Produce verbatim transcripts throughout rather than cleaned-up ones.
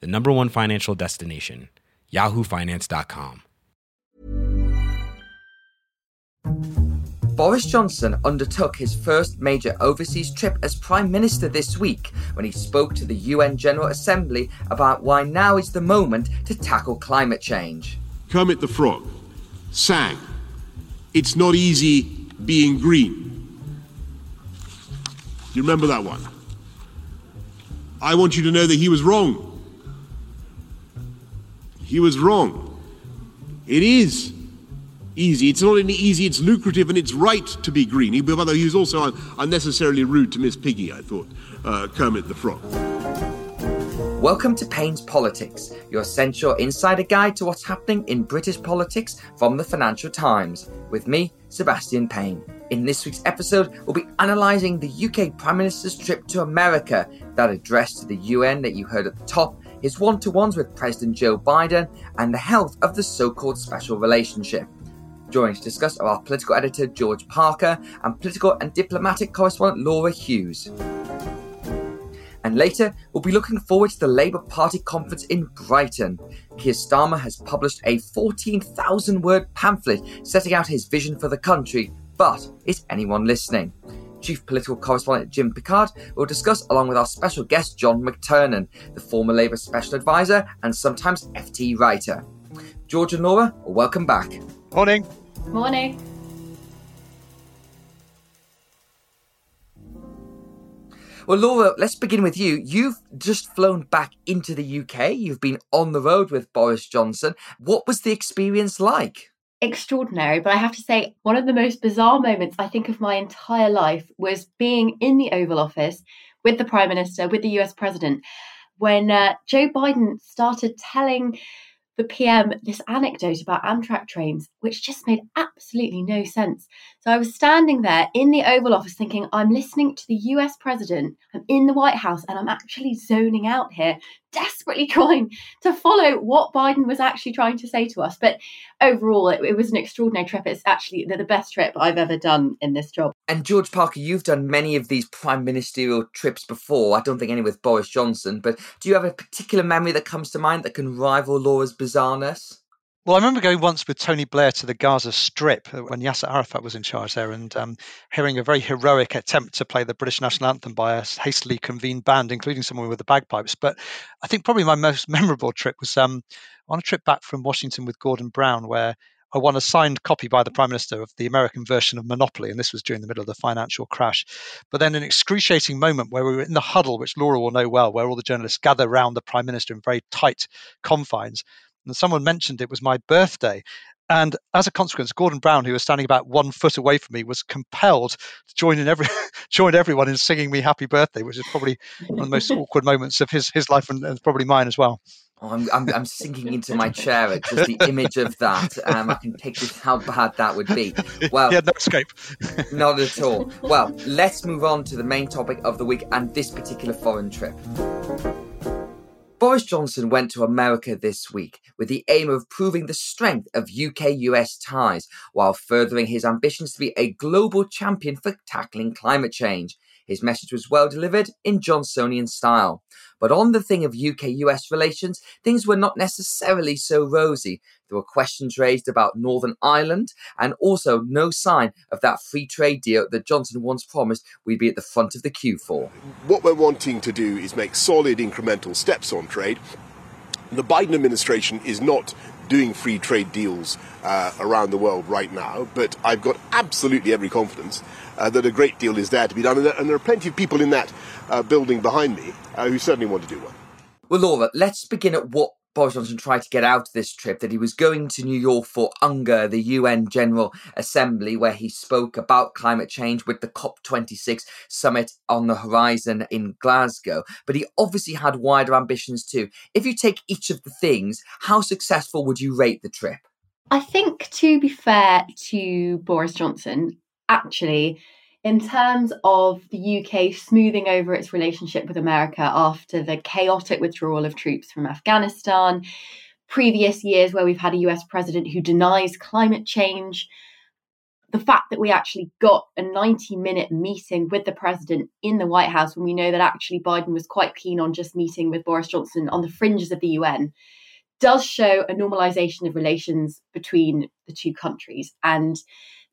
the number one financial destination, yahoo finance dot com. Boris Johnson undertook his first major overseas trip as Prime Minister this week when he spoke to the U N General Assembly about why now is the moment to tackle climate change. Kermit the Frog sang, "It's not easy being green." You remember that one? I want you to know that he was wrong. He was wrong. It is easy. It's not only easy, it's lucrative, and it's right to be green. He was also unnecessarily rude to Miss Piggy, I thought, uh, Kermit the Frog. Welcome to Payne's Politics, your essential insider guide to what's happening in British politics from the Financial Times, with me, Sebastian Payne. In this week's episode, we'll be analysing the U K Prime Minister's trip to America, that address to the U N that you heard at the top, his one-to-ones with President Joe Biden, and the health of the so-called special relationship. Joining to discuss are our political editor George Parker and political and diplomatic correspondent Laura Hughes. And later, we'll be looking forward to the Labour Party conference in Brighton. Keir Starmer has published a fourteen thousand word pamphlet setting out his vision for the country, but is anyone listening? Chief Political Correspondent Jim Picard will discuss, along with our special guest John McTernan, the former Labour Special Advisor and sometimes F T writer. George and Laura, welcome back. Morning. Morning. Well, Laura, let's begin with you. You've just flown back into the U K. You've been on the road with Boris Johnson. What was the experience like? Extraordinary, but I have to say, one of the most bizarre moments I think of my entire life was being in the Oval Office with the Prime Minister, with the U S President, when uh, Joe Biden started telling the P M this anecdote about Amtrak trains, which just made absolutely no sense. So I was standing there in the Oval Office thinking, I'm listening to the U S President, I'm in the White House, and I'm actually zoning out here, desperately trying to follow what Biden was actually trying to say to us. But overall, it, it was an extraordinary trip. It's actually the, the best trip I've ever done in this job. And George Parker, you've done many of these prime ministerial trips before. I don't think any with Boris Johnson, but do you have a particular memory that comes to mind that can rival Laura's bizarreness? Well, I remember going once with Tony Blair to the Gaza Strip when Yasser Arafat was in charge there and um, hearing a very heroic attempt to play the British National Anthem by a hastily convened band, including someone with the bagpipes. But I think probably my most memorable trip was um, on a trip back from Washington with Gordon Brown, where I won a signed copy by the Prime Minister of the American version of Monopoly, and this was during the middle of the financial crash. But then an excruciating moment where we were in the huddle, which Laura will know well, where all the journalists gather around the Prime Minister in very tight confines. And someone mentioned it was my birthday. And as a consequence, Gordon Brown, who was standing about one foot away from me, was compelled to join in every join everyone in singing me happy birthday, which is probably one of the most awkward moments of his his life and, and probably mine as well. Oh, I'm, I'm I'm sinking into my chair at just the image of that. Um, I can picture how bad that would be. Well, yeah, no escape. Not at all. Well, let's move on to the main topic of the week and this particular foreign trip. Boris Johnson went to America this week with the aim of proving the strength of U K U S ties while furthering his ambitions to be a global champion for tackling climate change. His message was well delivered in Johnsonian style. But on the thing of U K U S relations, things were not necessarily so rosy. There were questions raised about Northern Ireland and also no sign of that free trade deal that Johnson once promised we'd be at the front of the queue for. What we're wanting to do is make solid incremental steps on trade. The Biden administration is not doing free trade deals uh, around the world right now, but I've got absolutely every confidence uh, that a great deal is there to be done, and there, and there are plenty of people in that uh, building behind me uh, who certainly want to do one. Well, Laura, let's begin at what Boris Johnson tried to get out of this trip, that he was going to New York for UNGA, the U N General Assembly, where he spoke about climate change with the COP twenty-six summit on the horizon in Glasgow. But he obviously had wider ambitions too. If you take each of the things, how successful would you rate the trip? I think, to be fair to Boris Johnson, actually, in terms of the U K smoothing over its relationship with America after the chaotic withdrawal of troops from Afghanistan, previous years where we've had a U S president who denies climate change, the fact that we actually got a ninety-minute meeting with the president in the White House when we know that actually Biden was quite keen on just meeting with Boris Johnson on the fringes of the U N, does show a normalisation of relations between the two countries. And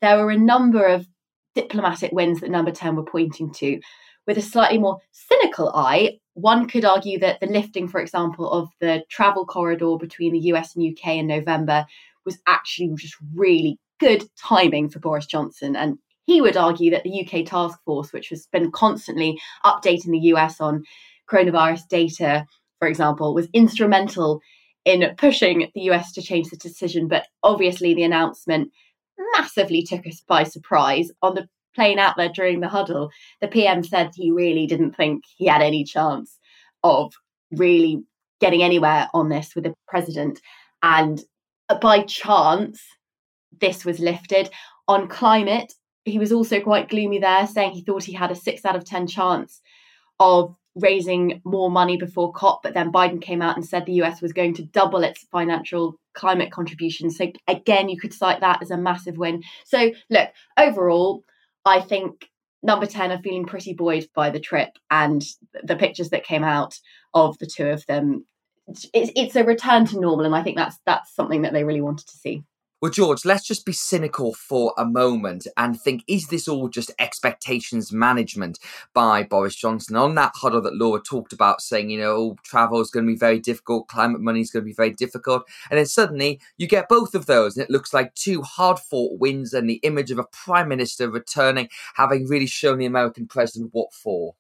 there were a number of diplomatic wins that Number ten were pointing to. With a slightly more cynical eye, one could argue that the lifting, for example, of the travel corridor between the U S and U K in November was actually just really good timing for Boris Johnson. And he would argue that the U K task force, which has been constantly updating the U S on coronavirus data, for example, was instrumental in pushing the U S to change the decision. But obviously the announcement massively took us by surprise. On the plane out there during the huddle, the P M said he really didn't think he had any chance of really getting anywhere on this with the president. And by chance, this was lifted. On climate, he was also quite gloomy there, saying he thought he had a six out of ten chance of raising more money before COP, but then Biden came out and said the U S was going to double its financial climate contribution. So again, you could cite that as a massive win. So look, overall, I think Number ten are feeling pretty buoyed by the trip and the pictures that came out of the two of them. It's, it's a return to normal, and I think that's that's something that they really wanted to see. Well, George, let's just be cynical for a moment and think, is this all just expectations management by Boris Johnson? On that huddle that Laura talked about, saying, you know, travel is going to be very difficult, climate money is going to be very difficult. And then suddenly you get both of those and it looks like two hard-fought wins and the image of a prime minister returning, having really shown the American president what for.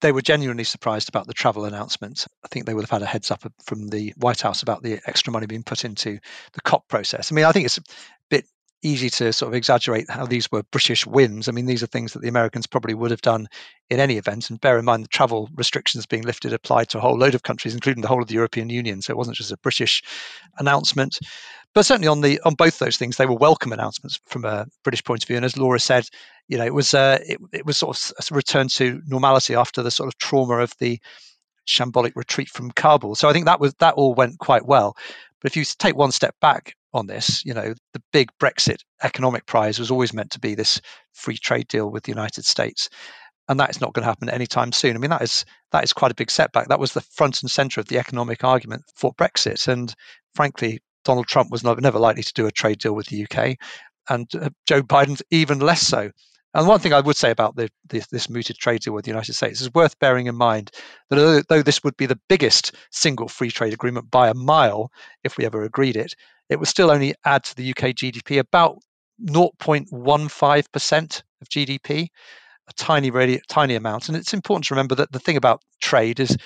They were genuinely surprised about the travel announcement. I think they would have had a heads up from the White House about the extra money being put into the COP process. I mean, I think it's a bit easy to sort of exaggerate how these were British wins. I mean, these are things that the Americans probably would have done in any event. And bear in mind, the travel restrictions being lifted applied to a whole load of countries, including the whole of the European Union. So it wasn't just a British announcement. But certainly on the on both those things, they were welcome announcements from a British point of view. And as Laura said, you know, it was uh, it, it was sort of a return to normality after the sort of trauma of the shambolic retreat from Kabul. So I think that was that all went quite well. But if you take one step back on this, you know, the big Brexit economic prize was always meant to be this free trade deal with the United States. And that is not going to happen anytime soon. I mean, that is that is quite a big setback. That was the front and centre of the economic argument for Brexit. And frankly, Donald Trump was not, never likely to do a trade deal with the U K, and uh, Joe Biden even less so. And one thing I would say about the, the, this mooted trade deal with the United States is worth bearing in mind that although, though this would be the biggest single free trade agreement by a mile, if we ever agreed it, it would still only add to the U K G D P about zero point one five percent of G D P, a tiny, really, tiny amount. And it's important to remember that the thing about trade is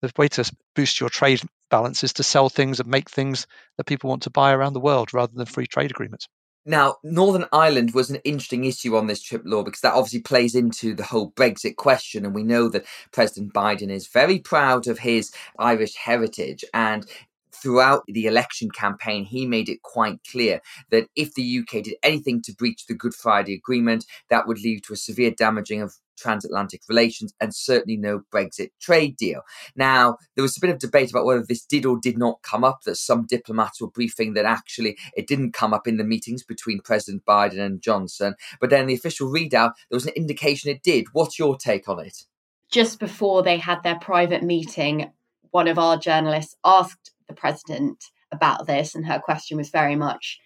the way to boost your trade balance is to sell things and make things that people want to buy around the world rather than free trade agreements. Now, Northern Ireland was an interesting issue on this trip, Laura, because that obviously plays into the whole Brexit question. And we know that President Biden is very proud of his Irish heritage. And throughout the election campaign, he made it quite clear that if the U K did anything to breach the Good Friday Agreement, that would lead to a severe damaging of transatlantic relations and certainly no Brexit trade deal. Now, there was a bit of debate about whether this did or did not come up. There's some diplomats were briefing that actually it didn't come up in the meetings between President Biden and Johnson. But then the official readout, there was an indication it did. What's your take on it? Just before they had their private meeting, one of our journalists asked the president about this, and her question was very much,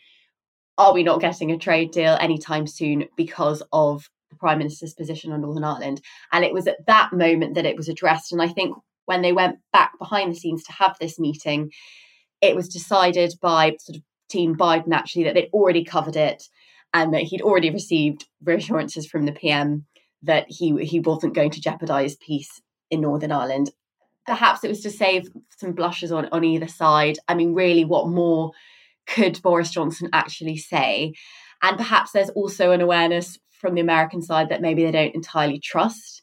are we not getting a trade deal anytime soon because of the Prime Minister's position on Northern Ireland? And it was at that moment that it was addressed. And I think when they went back behind the scenes to have this meeting, it was decided by sort of Team Biden actually that they'd already covered it and that he'd already received reassurances from the P M that he he wasn't going to jeopardise peace in Northern Ireland. Perhaps it was to save some blushes on, on either side. I mean, really, what more could Boris Johnson actually say? And perhaps there's also an awareness from the American side that maybe they don't entirely trust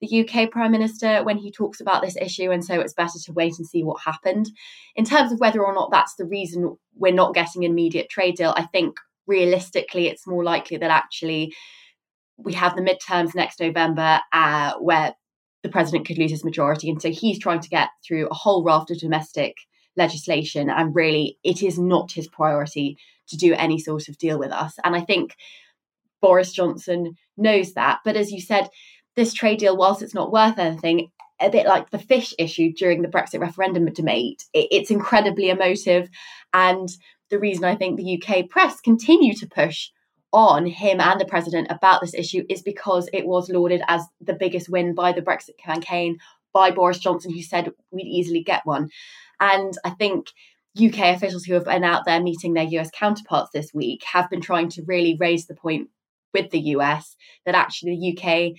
the U K Prime Minister when he talks about this issue. And so it's better to wait and see what happened. In terms of whether or not that's the reason we're not getting an immediate trade deal, I think realistically, it's more likely that actually we have the midterms next November uh, where the president could lose his majority. And so he's trying to get through a whole raft of domestic legislation. And really, it is not his priority to do any sort of deal with us. And I think Boris Johnson knows that. But as you said, this trade deal, whilst it's not worth anything, a bit like the fish issue during the Brexit referendum debate, it's incredibly emotive. And the reason I think the U K press continue to push on him and the president about this issue is because it was lauded as the biggest win by the Brexit campaign, by Boris Johnson, who said we'd easily get one. And I think U K officials who have been out there meeting their U S counterparts this week have been trying to really raise the point with the U S that actually the U K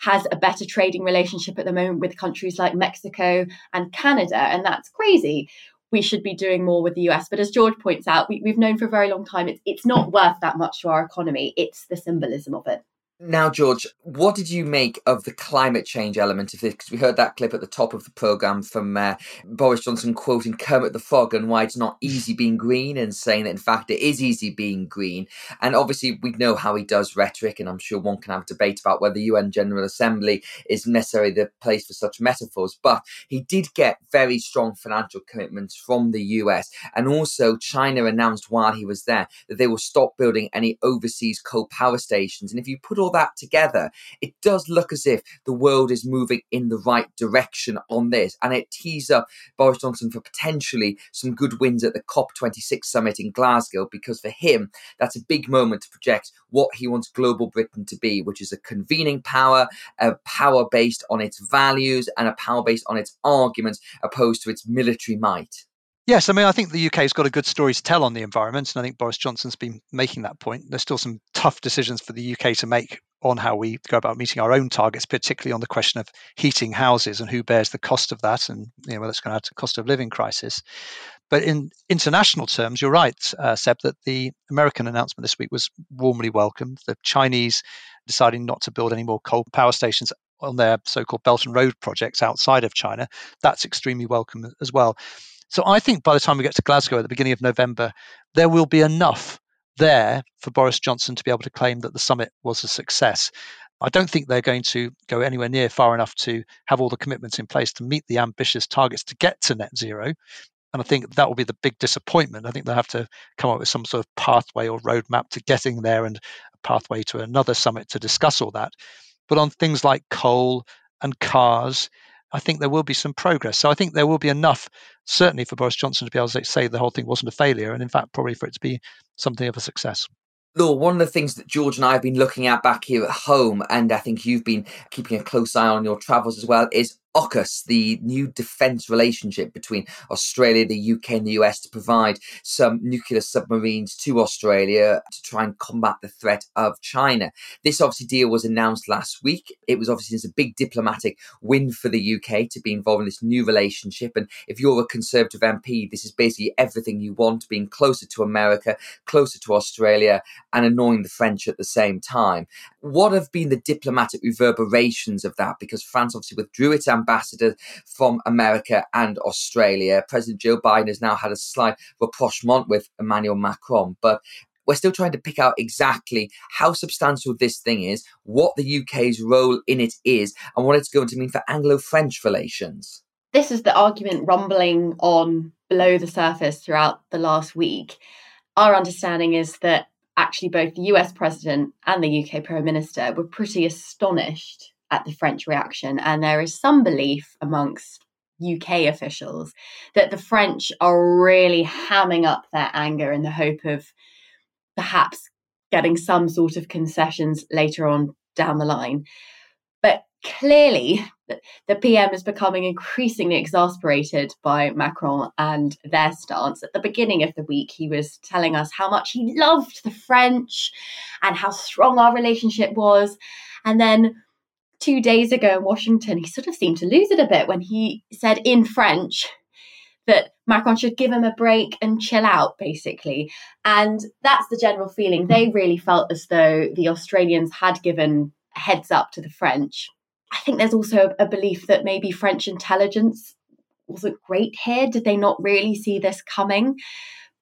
has a better trading relationship at the moment with countries like Mexico and Canada, and that's crazy. We should be doing more with the U S. But as George points out, we, we've known for a very long time, it's, it's not worth that much to our economy. It's the symbolism of it. Now, George, what did you make of the climate change element of this? Because we heard that clip at the top of the programme from uh, Boris Johnson quoting Kermit the Frog and why it's not easy being green, and saying that, in fact, it is easy being green. And obviously, we know how he does rhetoric, and I'm sure one can have a debate about whether the U N General Assembly is necessarily the place for such metaphors. But he did get very strong financial commitments from the U S. And also, China announced while he was there that they will stop building any overseas coal power stations. And if you put all that together, it does look as if the world is moving in the right direction on this, and it tees up Boris Johnson for potentially some good wins at the C O P twenty-six summit in Glasgow, because for him that's a big moment to project what he wants global Britain to be, which is a convening power, a power based on its values and a power based on its arguments opposed to its military might. Yes, I mean, I think the U K's got a good story to tell on the environment, and I think Boris Johnson's been making that point. There's still some tough decisions for the U K to make on how we go about meeting our own targets, particularly on the question of heating houses and who bears the cost of that, and you know, whether it's going to add to the cost of living crisis. But in international terms, you're right, uh, Seb, that the American announcement this week was warmly welcomed. The Chinese deciding not to build any more coal power stations on their so-called Belt and Road projects outside of China, that's extremely welcome as well. So I think by the time we get to Glasgow at the beginning of November, there will be enough there for Boris Johnson to be able to claim that the summit was a success. I don't think they're going to go anywhere near far enough to have all the commitments in place to meet the ambitious targets to get to net zero. And I think that will be the big disappointment. I think they'll have to come up with some sort of pathway or roadmap to getting there, and a pathway to another summit to discuss all that. But on things like coal and cars, I think there will be some progress. So I think there will be enough, certainly for Boris Johnson to be able to say the whole thing wasn't a failure, and in fact, probably for it to be something of a success. Laura, one of the things that George and I have been looking at back here at home, and I think you've been keeping a close eye on your travels as well, is AUKUS, the new defence relationship between Australia, the U K and the U S, to provide some nuclear submarines to Australia to try and combat the threat of China. This obviously deal was announced last week. It was obviously a big diplomatic win for the U K to be involved in this new relationship. And if you're a Conservative M P, this is basically everything you want, being closer to America, closer to Australia, and annoying the French at the same time. What have been the diplomatic reverberations of that? Because France obviously withdrew its ambassador from America and Australia. President Joe Biden has now had a slight rapprochement with Emmanuel Macron, but we're still trying to pick out exactly how substantial this thing is, what the U K's role in it is, and what it's going to mean for Anglo-French relations. This is the argument rumbling on below the surface throughout the last week. Our understanding is that actually both the U S president and the U K prime minister were pretty astonished at the French reaction, and there is some belief amongst U K officials that the French are really hamming up their anger in the hope of perhaps getting some sort of concessions later on down the line. But clearly, the P M is becoming increasingly exasperated by Macron and their stance. At the beginning of the week, he was telling us how much he loved the French and how strong our relationship was, and then two days ago in Washington, he sort of seemed to lose it a bit when he said in French that Macron should give him a break and chill out, basically. And that's the general feeling. They really felt as though the Australians had given a heads up to the French. I think there's also a belief that maybe French intelligence wasn't great here. Did they not really see this coming?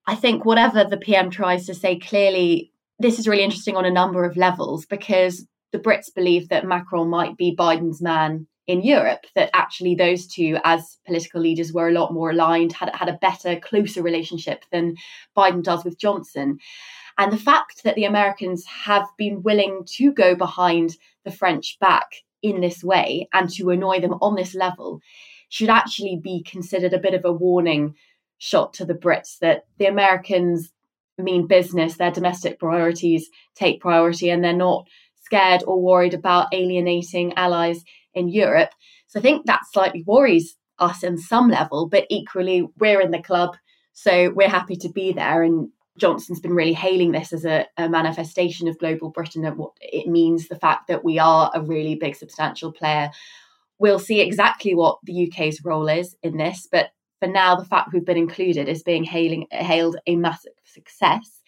I think whatever the P M tries to say, clearly, this is really interesting on a number of levels, because the Brits believe that Macron might be Biden's man in Europe, that actually those two as political leaders were a lot more aligned, had, had a better, closer relationship than Biden does with Johnson. And the fact that the Americans have been willing to go behind the French back in this way and to annoy them on this level should actually be considered a bit of a warning shot to the Brits that the Americans mean business, their domestic priorities take priority, and they're not scared or worried about alienating allies in Europe. So I think that slightly worries us in some level, but equally we're in the club, so we're happy to be there. And Johnson's been really hailing this as a, a manifestation of global Britain and what it means, the fact that we are a really big, substantial player. We'll see exactly what the U K's role is in this, but for now, the fact we've been included is being hailing, hailed a massive success,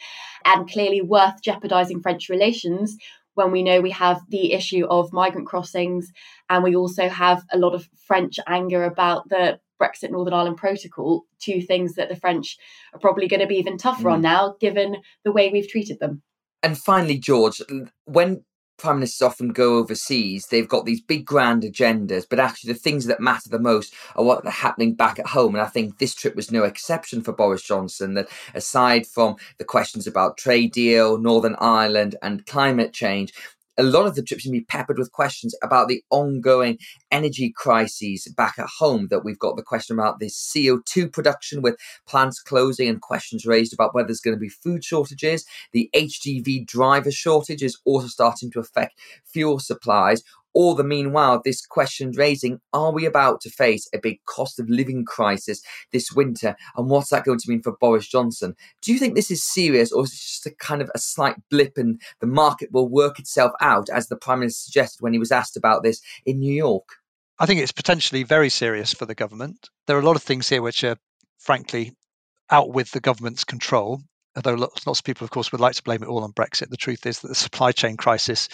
and clearly worth jeopardising French relations when we know we have the issue of migrant crossings, and we also have a lot of French anger about the Brexit Northern Ireland Protocol, two things that the French are probably going to be even tougher mm. on now, given the way we've treated them. And finally, George, when prime ministers often go overseas, they've got these big grand agendas, but actually the things that matter the most are what are happening back at home. And I think this trip was no exception for Boris Johnson, that aside from the questions about trade deal, Northern Ireland and climate change, a lot of the trips can be peppered with questions about the ongoing energy crises back at home. That we've got the question about the C O two production with plants closing and questions raised about whether there's going to be food shortages. The H G V driver shortage is also starting to affect fuel supplies. All the meanwhile, this question raising, are we about to face a big cost of living crisis this winter? And what's that going to mean for Boris Johnson? Do you think this is serious, or is it just a kind of a slight blip and the market will work itself out, as the Prime Minister suggested when he was asked about this in New York? I think it's potentially very serious for the government. There are a lot of things here which are, frankly, out with the government's control. Although lots of people, of course, would like to blame it all on Brexit. The truth is that the supply chain crisis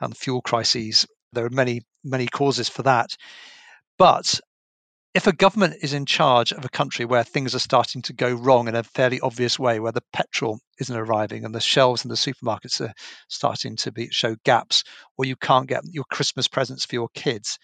and the fuel crises, there are many, many causes for that. But if a government is in charge of a country where things are starting to go wrong in a fairly obvious way, where the petrol isn't arriving and the shelves in the supermarkets are starting to be, show gaps, or you can't get your Christmas presents for your kids,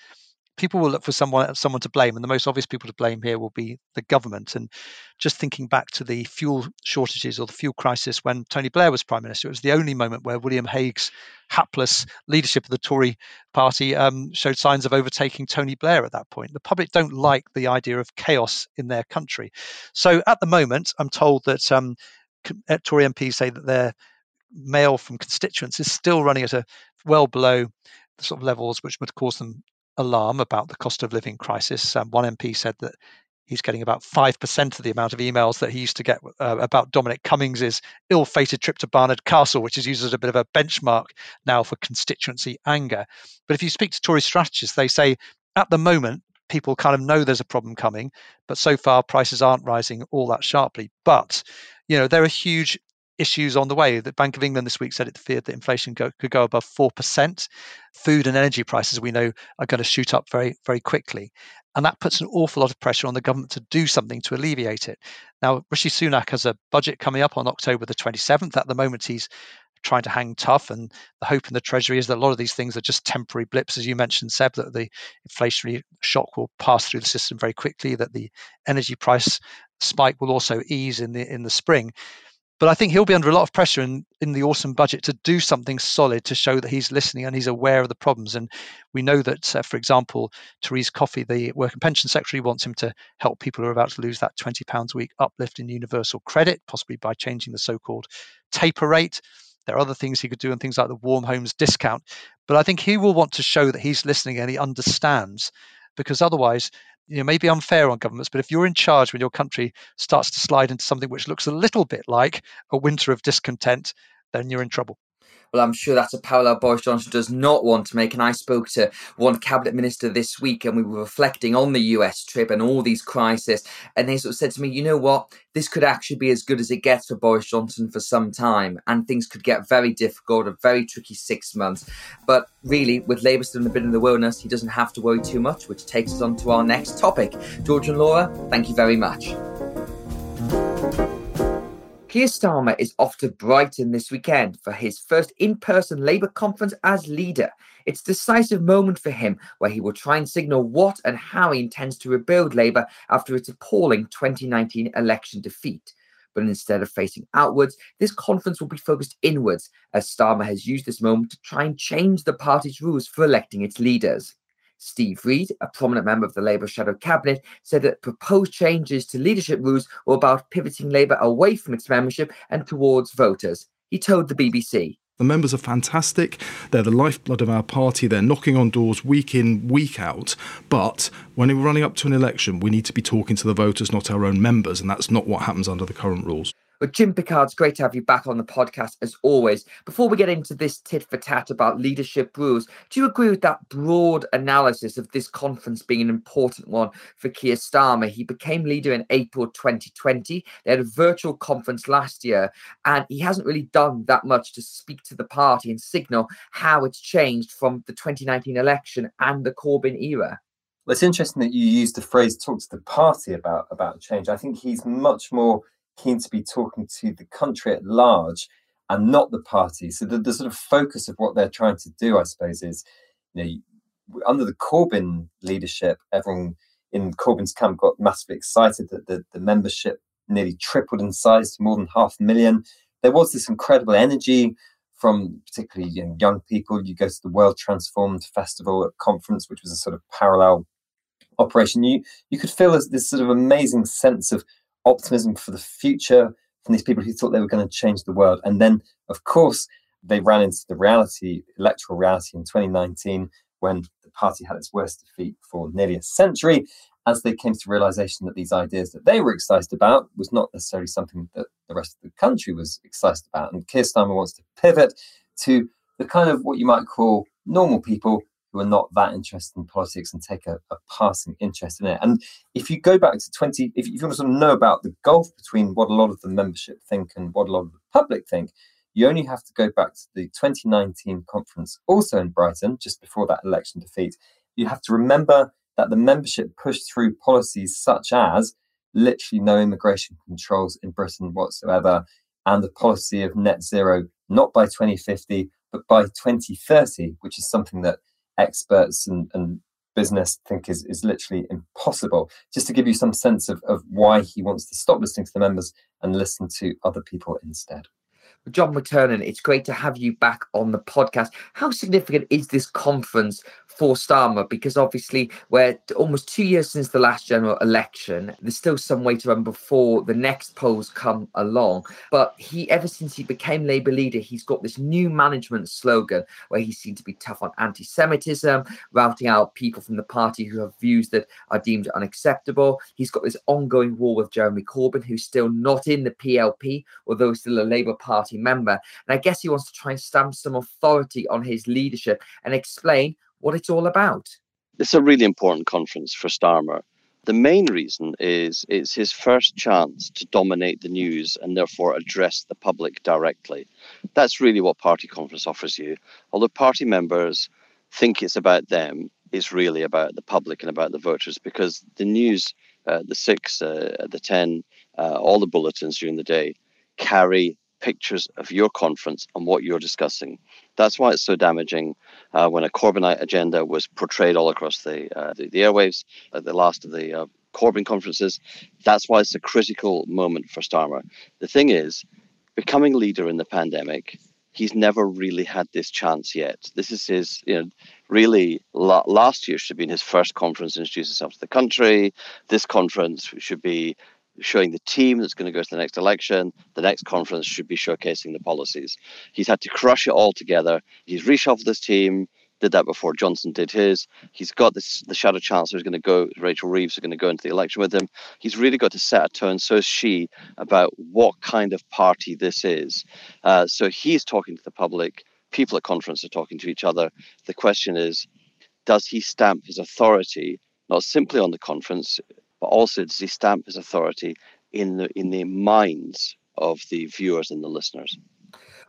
people will look for someone, someone to blame. And the most obvious people to blame here will be the government. And just thinking back to the fuel shortages or the fuel crisis when Tony Blair was Prime Minister, it was the only moment where William Hague's hapless leadership of the Tory party um, showed signs of overtaking Tony Blair at that point. The public don't like the idea of chaos in their country. So at the moment, I'm told that um, Tory M Ps say that their mail from constituents is still running at a well below the sort of levels which would cause them alarm about the cost of living crisis. Um, one M P said that he's getting about five percent of the amount of emails that he used to get uh, about Dominic Cummings's ill-fated trip to Barnard Castle, which is used as a bit of a benchmark now for constituency anger. But if you speak to Tory strategists, they say at the moment, people kind of know there's a problem coming, but so far prices aren't rising all that sharply. But, you know, there are huge issues on the way. The Bank of England this week said it feared that inflation go, could go above four percent. Food and energy prices, we know, are going to shoot up very, very quickly. And that puts an awful lot of pressure on the government to do something to alleviate it. Now, Rishi Sunak has a budget coming up on October the twenty-seventh. At the moment, he's trying to hang tough. And the hope in the Treasury is that a lot of these things are just temporary blips, as you mentioned, Seb, that the inflationary shock will pass through the system very quickly, that the energy price spike will also ease in the in the spring. But I think he'll be under a lot of pressure in, in the autumn budget to do something solid to show that he's listening and he's aware of the problems. And we know that, uh, for example, Therese Coffey, the Work and Pension Secretary, wants him to help people who are about to lose that twenty pounds a week uplift in universal credit, possibly by changing the so-called taper rate. There are other things he could do, and things like the warm homes discount. But I think he will want to show that he's listening and he understands, because otherwise, you know, may be unfair on governments, but if you're in charge when your country starts to slide into something which looks a little bit like a winter of discontent, then you're in trouble. Well, I'm sure that's a parallel Boris Johnson does not want to make. And I spoke to one cabinet minister this week and we were reflecting on the U S trip and all these crises. And they sort of said to me, you know what, this could actually be as good as it gets for Boris Johnson for some time. And things could get very difficult, a very tricky six months. But really, with Labour still in the bit of the wilderness, he doesn't have to worry too much, which takes us on to our next topic. George and Laura, thank you very much. Keir Starmer is off to Brighton this weekend for his first in-person Labour conference as leader. It's a decisive moment for him, where he will try and signal what and how he intends to rebuild Labour after its appalling twenty nineteen election defeat. But instead of facing outwards, this conference will be focused inwards, as Starmer has used this moment to try and change the party's rules for electing its leaders. Steve Reed, a prominent member of the Labour shadow cabinet, said that proposed changes to leadership rules were about pivoting Labour away from its membership and towards voters. He told the B B C. The members are fantastic. They're the lifeblood of our party. They're knocking on doors week in, week out. But when we're running up to an election, we need to be talking to the voters, not our own members. And that's not what happens under the current rules. But Jim Picard, it's great to have you back on the podcast as always. Before we get into this tit for tat about leadership rules, do you agree with that broad analysis of this conference being an important one for Keir Starmer? He became leader in April twenty twenty. They had a virtual conference last year, and he hasn't really done that much to speak to the party and signal how it's changed from the twenty nineteen election and the Corbyn era. Well, it's interesting that you used the phrase talk to the party about, about change. I think he's much more keen to be talking to the country at large and not the party. So the, the sort of focus of what they're trying to do, I suppose, is, you know, under the Corbyn leadership, everyone in Corbyn's camp got massively excited that the, the membership nearly tripled in size to more than half a million. There was this incredible energy from particularly you know, young people. You go to the World Transformed Festival at conference, which was a sort of parallel operation. You, you could feel this, this sort of amazing sense of optimism for the future from these people who thought they were going to change the world. And then, of course, they ran into the reality, electoral reality in twenty nineteen, when the party had its worst defeat for nearly a century, as they came to the realisation that these ideas that they were excited about was not necessarily something that the rest of the country was excited about. And Keir Starmer wants to pivot to the kind of what you might call normal people who are not that interested in politics and take a, a passing interest in it. And if you go back to twenty, if you want to sort of know about the gulf between what a lot of the membership think and what a lot of the public think, you only have to go back to the twenty nineteen conference, also in Brighton, just before that election defeat. You have to remember that the membership pushed through policies such as literally no immigration controls in Britain whatsoever, and the policy of net zero, not by twenty fifty, but by twenty thirty, which is something that experts and, and business think is, is literally impossible. Just to give you some sense of, of why he wants to stop listening to the members and listen to other people instead. John McTernan, it's great to have you back on the podcast. How significant is this conference for Starmer? Because obviously we're almost two years since the last general election. There's still some way to run before the next polls come along. But he, ever since he became Labour leader, he's got this new management slogan where he seemed to be tough on anti-Semitism, routing out people from the party who have views that are deemed unacceptable. He's got this ongoing war with Jeremy Corbyn, who's still not in the P L P, although still a Labour Party member. And I guess he wants to try and stamp some authority on his leadership and explain what it's all about. It's a really important conference for Starmer. The main reason is it's his first chance to dominate the news and therefore address the public directly. That's really what party conference offers you. Although party members think it's about them, it's really about the public and about the voters, because the news, uh, the six, uh, the ten, uh, all the bulletins during the day carry pictures of your conference and what you're discussing. That's why it's so damaging uh, when a Corbynite agenda was portrayed all across the, uh, the, the airwaves at the last of the uh, Corbyn conferences. That's why it's a critical moment for Starmer. The thing is, becoming leader in the pandemic, he's never really had this chance yet. This is his, you know, really la- last year should have been his first conference to introduce himself to the country. This conference should be showing the team that's going to go to the next election. The next conference should be showcasing the policies. He's had to crush it all together. He's reshuffled his team, did that before Johnson did his. He's got this, the shadow chancellor is going to go, Rachel Reeves are going to go into the election with him. He's really got to set a tone, so is she, about what kind of party this is. Uh, so he's talking to the public people at conference are talking to each other. The question is, does he stamp his authority, not simply on the conference, but also does he stamp his authority in the in the minds of the viewers and the listeners?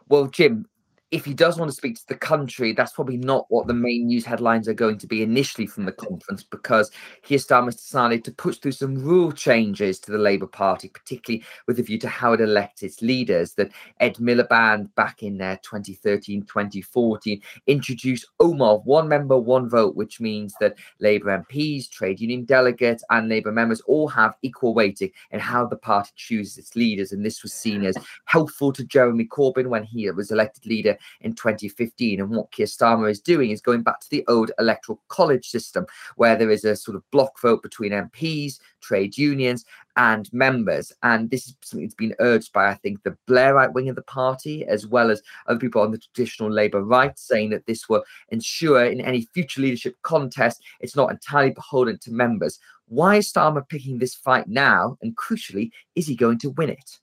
Well, Jim, if he does want to speak to the country, that's probably not what the main news headlines are going to be initially from the conference, because Keir Starmer's decided to push through some rule changes to the Labour Party, particularly with a view to how it elects its leaders. That Ed Miliband, back in uh, twenty thirteen, twenty fourteen, introduced O M O V, one member, one vote, which means that Labour M Ps, trade union delegates and Labour members all have equal weighting in how the party chooses its leaders. And this was seen as helpful to Jeremy Corbyn when he was elected leader in twenty fifteen. And what Keir Starmer is doing is going back to the old electoral college system, where there is a sort of block vote between M Ps, trade unions and members. And this is something that's been urged by, I think, the Blairite wing of the party, as well as other people on the traditional Labour right, saying that this will ensure in any future leadership contest it's not entirely beholden to members. Why is Starmer picking this fight now? And crucially, is he going to win it?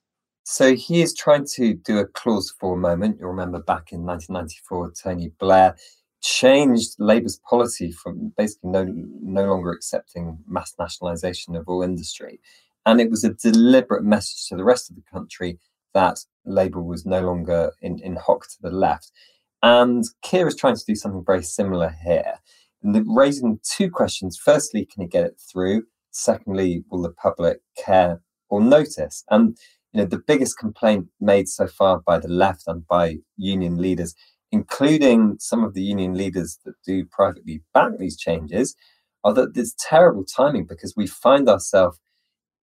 So he is trying to do a clause four moment. You'll remember back in nineteen ninety-four, Tony Blair changed Labour's policy from basically no, no longer accepting mass nationalisation of all industry. And it was a deliberate message to the rest of the country that Labour was no longer in, in hock to the left. And Keir is trying to do something very similar here. And the, raising two questions. Firstly, can he get it through? Secondly, will the public care or notice? And you know, the biggest complaint made so far by the left and by union leaders, including some of the union leaders that do privately back these changes, are that there's terrible timing, because we find ourselves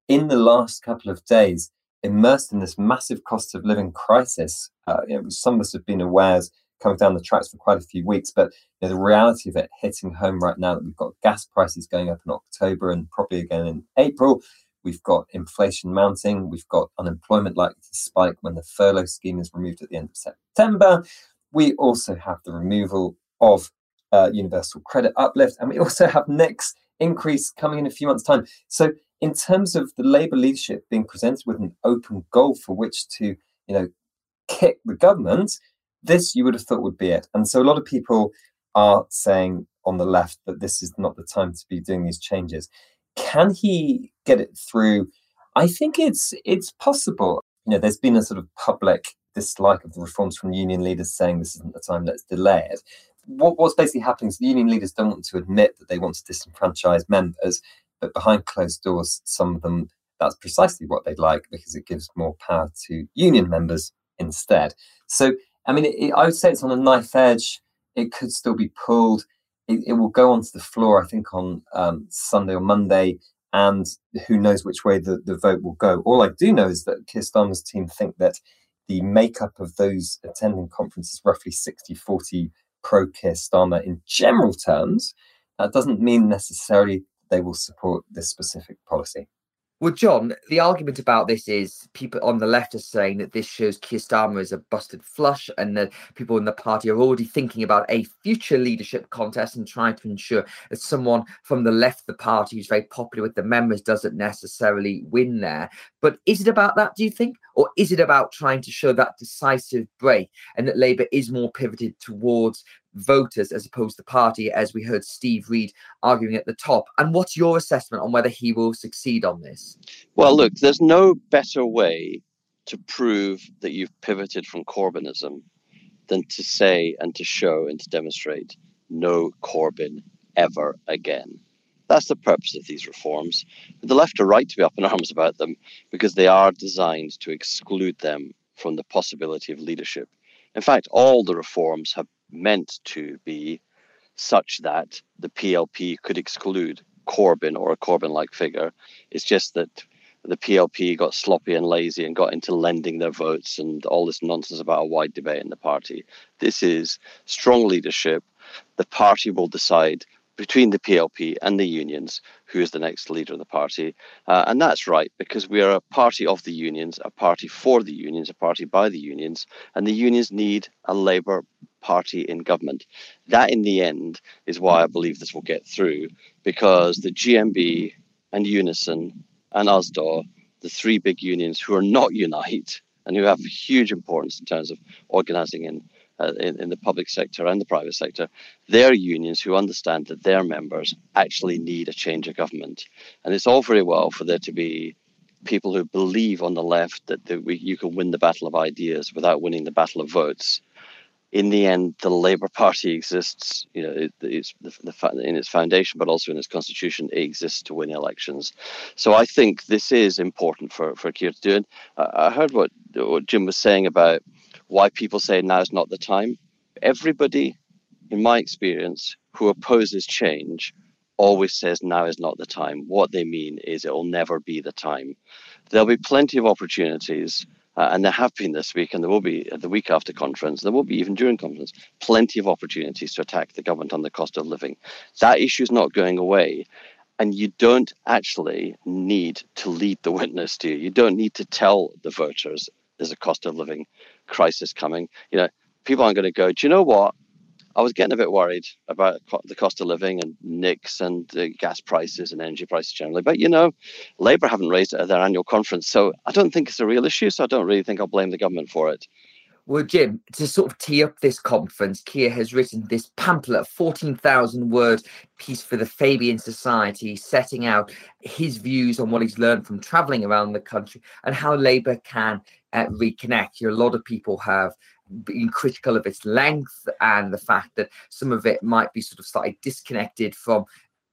in the last couple of days immersed in this massive cost of living crisis, uh, you know, which some of us have been aware is coming down the tracks for quite a few weeks. But you know, the reality of it hitting home right now, that we've got gas prices going up in October and probably again in April. We've got inflation mounting. We've got unemployment likely to spike when the furlough scheme is removed at the end of September. We also have the removal of uh, universal credit uplift. And we also have N I C's increase coming in a few months' time. So in terms of the Labour leadership being presented with an open goal for which to, you know, kick the government, this you would have thought would be it. And so a lot of people are saying on the left that this is not the time to be doing these changes. Can he get it through? I think it's it's possible. You know, there's been a sort of public dislike of the reforms from union leaders, saying this isn't the time, let's delay it. What, what's basically happening is the union leaders don't want to admit that they want to disenfranchise members, but behind closed doors, some of them, that's precisely what they'd like, because it gives more power to union members instead. So, I mean, it, it, I would say it's on a knife edge. It could still be pulled. It, it will go onto the floor, I think, on um, Sunday or Monday, and who knows which way the, the vote will go. All I do know is that Keir Starmer's team think that the makeup of those attending conference is roughly sixty forty pro-Keir Starmer in general terms. That doesn't mean necessarily they will support this specific policy. Well, John, the argument about this is people on the left are saying that this shows Keir Starmer as a busted flush, and that people in the party are already thinking about a future leadership contest and trying to ensure that someone from the left of the party who's very popular with the members doesn't necessarily win there. But is it about that, do you think? Or is it about trying to show that decisive break, and that Labour is more pivoted towards voters as opposed to party, as we heard Steve Reed arguing at the top? And what's your assessment on whether he will succeed on this? Well, look, there's no better way to prove that you've pivoted from Corbynism than to say and to show and to demonstrate no Corbyn ever again. That's the purpose of these reforms. The left are right to be up in arms about them, because they are designed to exclude them from the possibility of leadership. In fact, all the reforms have meant to be such that the P L P could exclude Corbyn or a Corbyn-like figure. It's just that the P L P got sloppy and lazy and got into lending their votes and all this nonsense about a wide debate in the party. This is strong leadership. The party will decide between the P L P and the unions who is the next leader of the party. Uh, and that's right, because we are a party of the unions, a party for the unions, a party by the unions, and the unions need a Labour Party in government. That, in the end, is why I believe this will get through, because the G M B and Unison and USDAW, the three big unions who are not Unite and who have huge importance in terms of organising in uh, in, in the public sector and the private sector, they're unions who understand that their members actually need a change of government. And it's all very well for there to be people who believe on the left that the, we, you can win the battle of ideas without winning the battle of votes. In the end, the Labour Party exists, you know, it, it's the, the, in its foundation, but also in its constitution, it exists to win elections. So I think this is important for, for Keir to do. And I, I heard what, what Jim was saying about why people say now's not the time. Everybody, in my experience, who opposes change always says now is not the time. What they mean is it will never be the time. There'll be plenty of opportunities. Uh, and there have been this week, and there will be at the week after conference, there will be even during conference, plenty of opportunities to attack the government on the cost of living. That issue is not going away. And you don't actually need to lead the witness, do you? You don't need to tell the voters there's a cost of living crisis coming. You know, people aren't going to go, do you know what? I was getting a bit worried about the cost of living and N I C S and the gas prices and energy prices generally. But, you know, Labour haven't raised it at their annual conference. So I don't think it's a real issue. So I don't really think I'll blame the government for it. Well, Jim, to sort of tee up this conference, Keir has written this pamphlet, a fourteen thousand word piece for the Fabian Society, setting out his views on what he's learned from travelling around the country and how Labour can uh, reconnect. You know, a lot of people have being critical of its length and the fact that some of it might be sort of slightly disconnected from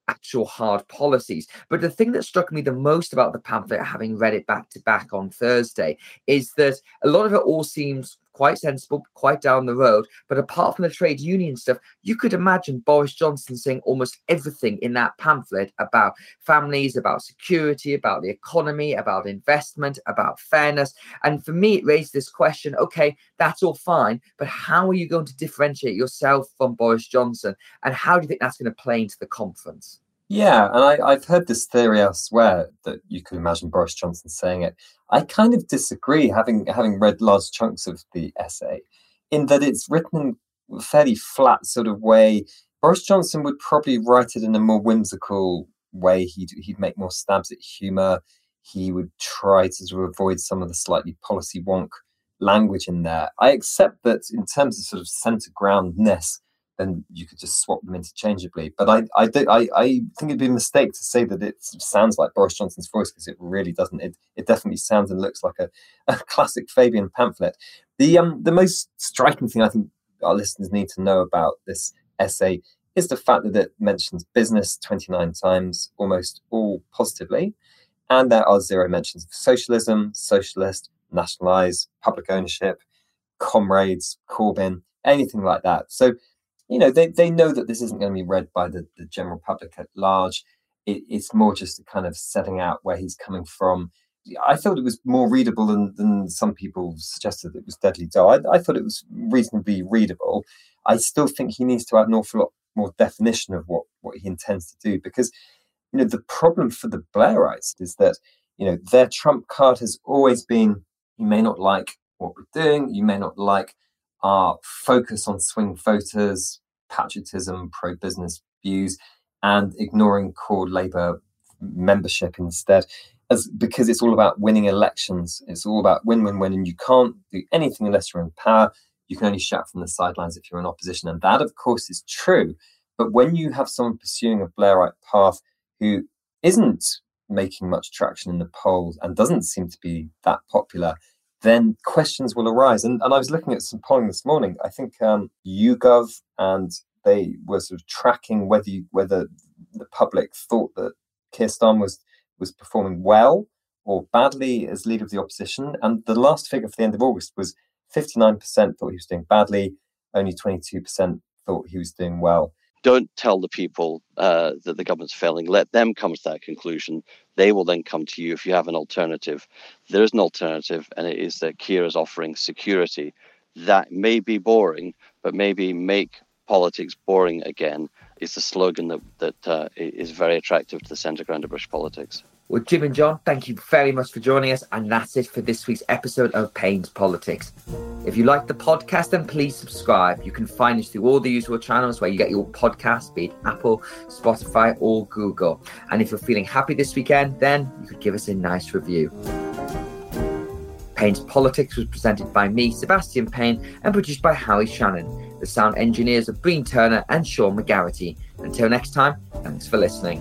actual hard policies. But the thing that struck me the most about the pamphlet, having read it back to back on Thursday, is that a lot of it all seems quite sensible, quite down the road. But apart from the trade union stuff, you could imagine Boris Johnson saying almost everything in that pamphlet about families, about security, about the economy, about investment, about fairness. And for me, it raised this question, OK, that's all fine, but how are you going to differentiate yourself from Boris Johnson? And how do you think that's going to play into the conference? Yeah, and I, I've heard this theory elsewhere that you could imagine Boris Johnson saying it. I kind of disagree, having having read large chunks of the essay, in that it's written in a fairly flat sort of way. Boris Johnson would probably write it in a more whimsical way. He'd, he'd make more stabs at humour. He would try to sort of avoid some of the slightly policy wonk language in there. I accept that in terms of sort of centre groundness, then you could just swap them interchangeably. But I I, do, I I think it'd be a mistake to say that it sounds like Boris Johnson's voice, because it really doesn't. It it definitely sounds and looks like a, a classic Fabian pamphlet. The um the most striking thing I think our listeners need to know about this essay is the fact that it mentions business twenty-nine times, almost all positively. And there are zero mentions of socialism, socialist, nationalise, public ownership, comrades, Corbyn, anything like that. So, you know, they, they know that this isn't going to be read by the, the general public at large. It, it's more just a kind of setting out where he's coming from. I thought it was more readable than, than some people suggested it was deadly dull. I, I thought it was reasonably readable. I still think he needs to add an awful lot more definition of what, what he intends to do, because, you know, the problem for the Blairites is that, you know, their trump card has always been, you may not like what we're doing, you may not like our focus on swing voters, patriotism, pro-business views, and ignoring core Labour membership instead, as because it's all about winning elections. It's all about win-win-win, and you can't do anything unless you're in power. You can only shout from the sidelines if you're in opposition, and that, of course, is true. But when you have someone pursuing a Blairite path who isn't making much traction in the polls and doesn't seem to be that popular, then questions will arise. And, and I was looking at some polling this morning. I think um, YouGov, and they were sort of tracking whether you, whether the public thought that Keir Starmer was, was performing well or badly as leader of the opposition. And the last figure for the end of August was fifty-nine percent thought he was doing badly, only twenty-two percent thought he was doing well. Don't tell the people uh, that the government's failing. Let them come to that conclusion. They will then come to you if you have an alternative. There is an alternative, and it is that Keir is offering security. That may be boring, but maybe make politics boring again is the slogan that, that uh, is very attractive to the centre ground of British politics. Well, Jim and John, thank you very much for joining us. And that's it for this week's episode of Payne's Politics. If you like the podcast, then please subscribe. You can find us through all the usual channels where you get your podcast, be it Apple, Spotify or Google. And if you're feeling happy this weekend, then you could give us a nice review. Payne's Politics was presented by me, Sebastian Payne, and produced by Howie Shannon. The sound engineers are Breen Turner and Sean McGarity. Until next time, thanks for listening.